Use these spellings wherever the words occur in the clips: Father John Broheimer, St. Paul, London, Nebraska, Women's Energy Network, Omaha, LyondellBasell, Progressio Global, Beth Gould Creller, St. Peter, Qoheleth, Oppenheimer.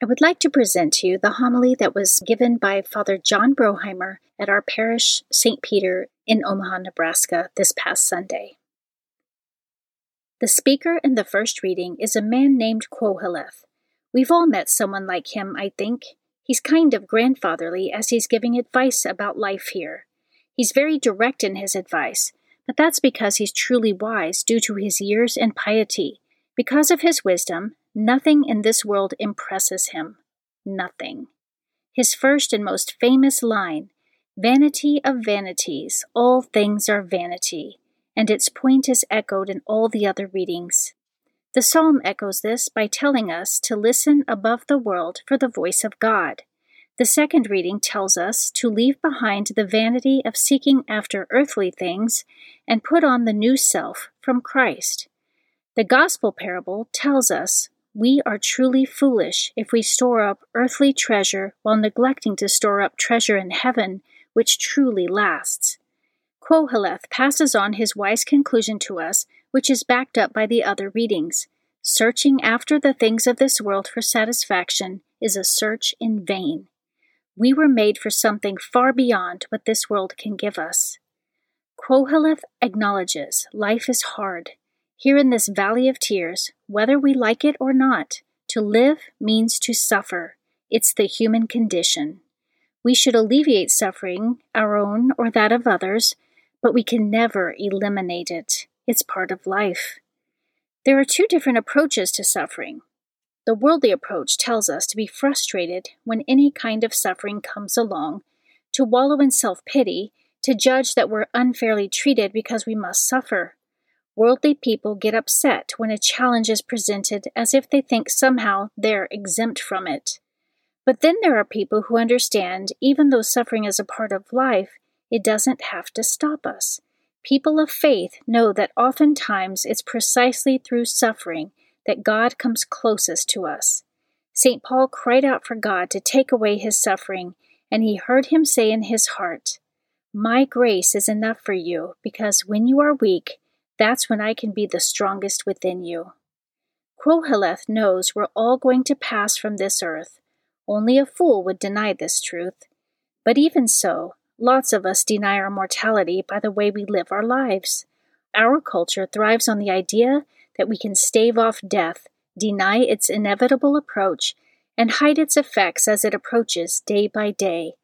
I would like to present to you the homily that was given by Father John Broheimer at our parish, St. Peter, in Omaha, Nebraska, this past Sunday. The speaker in the first reading is a man named Qoheleth. We've all met someone like him, I think. He's kind of grandfatherly as he's giving advice about life here. He's very direct in his advice, but that's because he's truly wise due to his years and piety. Because of his wisdom, nothing in this world impresses him. Nothing. His first and most famous line, "Vanity of vanities, all things are vanity," and its point is echoed in all the other readings. The psalm echoes this by telling us to listen above the world for the voice of God. The second reading tells us to leave behind the vanity of seeking after earthly things and put on the new self from Christ. The gospel parable tells us, we are truly foolish if we store up earthly treasure while neglecting to store up treasure in heaven, which truly lasts. Qoheleth passes on his wise conclusion to us, which is backed up by the other readings. Searching after the things of this world for satisfaction is a search in vain. We were made for something far beyond what this world can give us. Qoheleth acknowledges life is hard. Here in this valley of tears, whether we like it or not, to live means to suffer. It's the human condition. We should alleviate suffering, our own or that of others, but we can never eliminate it. It's part of life. There are two different approaches to suffering. The worldly approach tells us to be frustrated when any kind of suffering comes along, to wallow in self-pity, to judge that we're unfairly treated because we must suffer. Worldly people get upset when a challenge is presented as if they think somehow they're exempt from it. But then there are people who understand even though suffering is a part of life, it doesn't have to stop us. People of faith know that oftentimes it's precisely through suffering that God comes closest to us. St. Paul cried out for God to take away his suffering, and he heard him say in his heart, "My grace is enough for you, because when you are weak, that's when I can be the strongest within you." Qoheleth knows we're all going to pass from this earth. Only a fool would deny this truth. But even so, lots of us deny our mortality by the way we live our lives. Our culture thrives on the idea that we can stave off death, deny its inevitable approach, and hide its effects as it approaches day by day.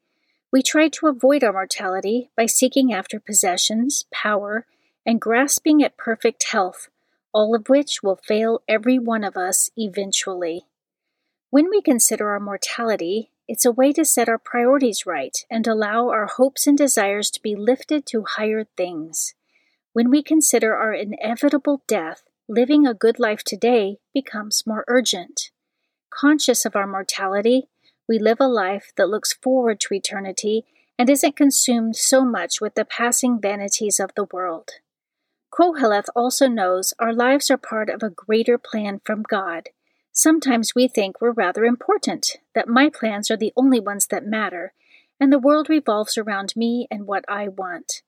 We try to avoid our mortality by seeking after possessions, power, and grasping at perfect health, all of which will fail every one of us eventually. When we consider our mortality, it's a way to set our priorities right and allow our hopes and desires to be lifted to higher things. When we consider our inevitable death, living a good life today becomes more urgent. Conscious of our mortality, we live a life that looks forward to eternity and isn't consumed so much with the passing vanities of the world. Qoheleth also knows our lives are part of a greater plan from God. Sometimes we think we're rather important, that my plans are the only ones that matter, and the world revolves around me and what I want.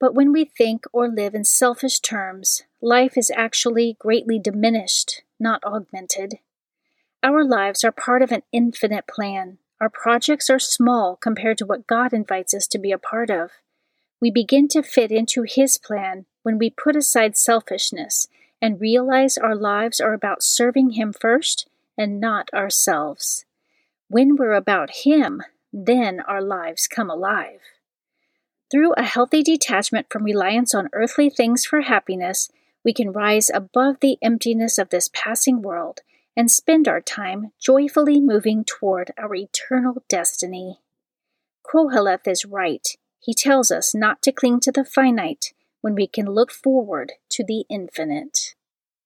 But when we think or live in selfish terms, life is actually greatly diminished, not augmented. Our lives are part of an infinite plan. Our projects are small compared to what God invites us to be a part of. We begin to fit into His plan when we put aside selfishness and realize our lives are about serving Him first and not ourselves. When we're about Him, then our lives come alive. Through a healthy detachment from reliance on earthly things for happiness, we can rise above the emptiness of this passing world and spend our time joyfully moving toward our eternal destiny. Qoheleth is right. He tells us not to cling to the finite when we can look forward to the infinite.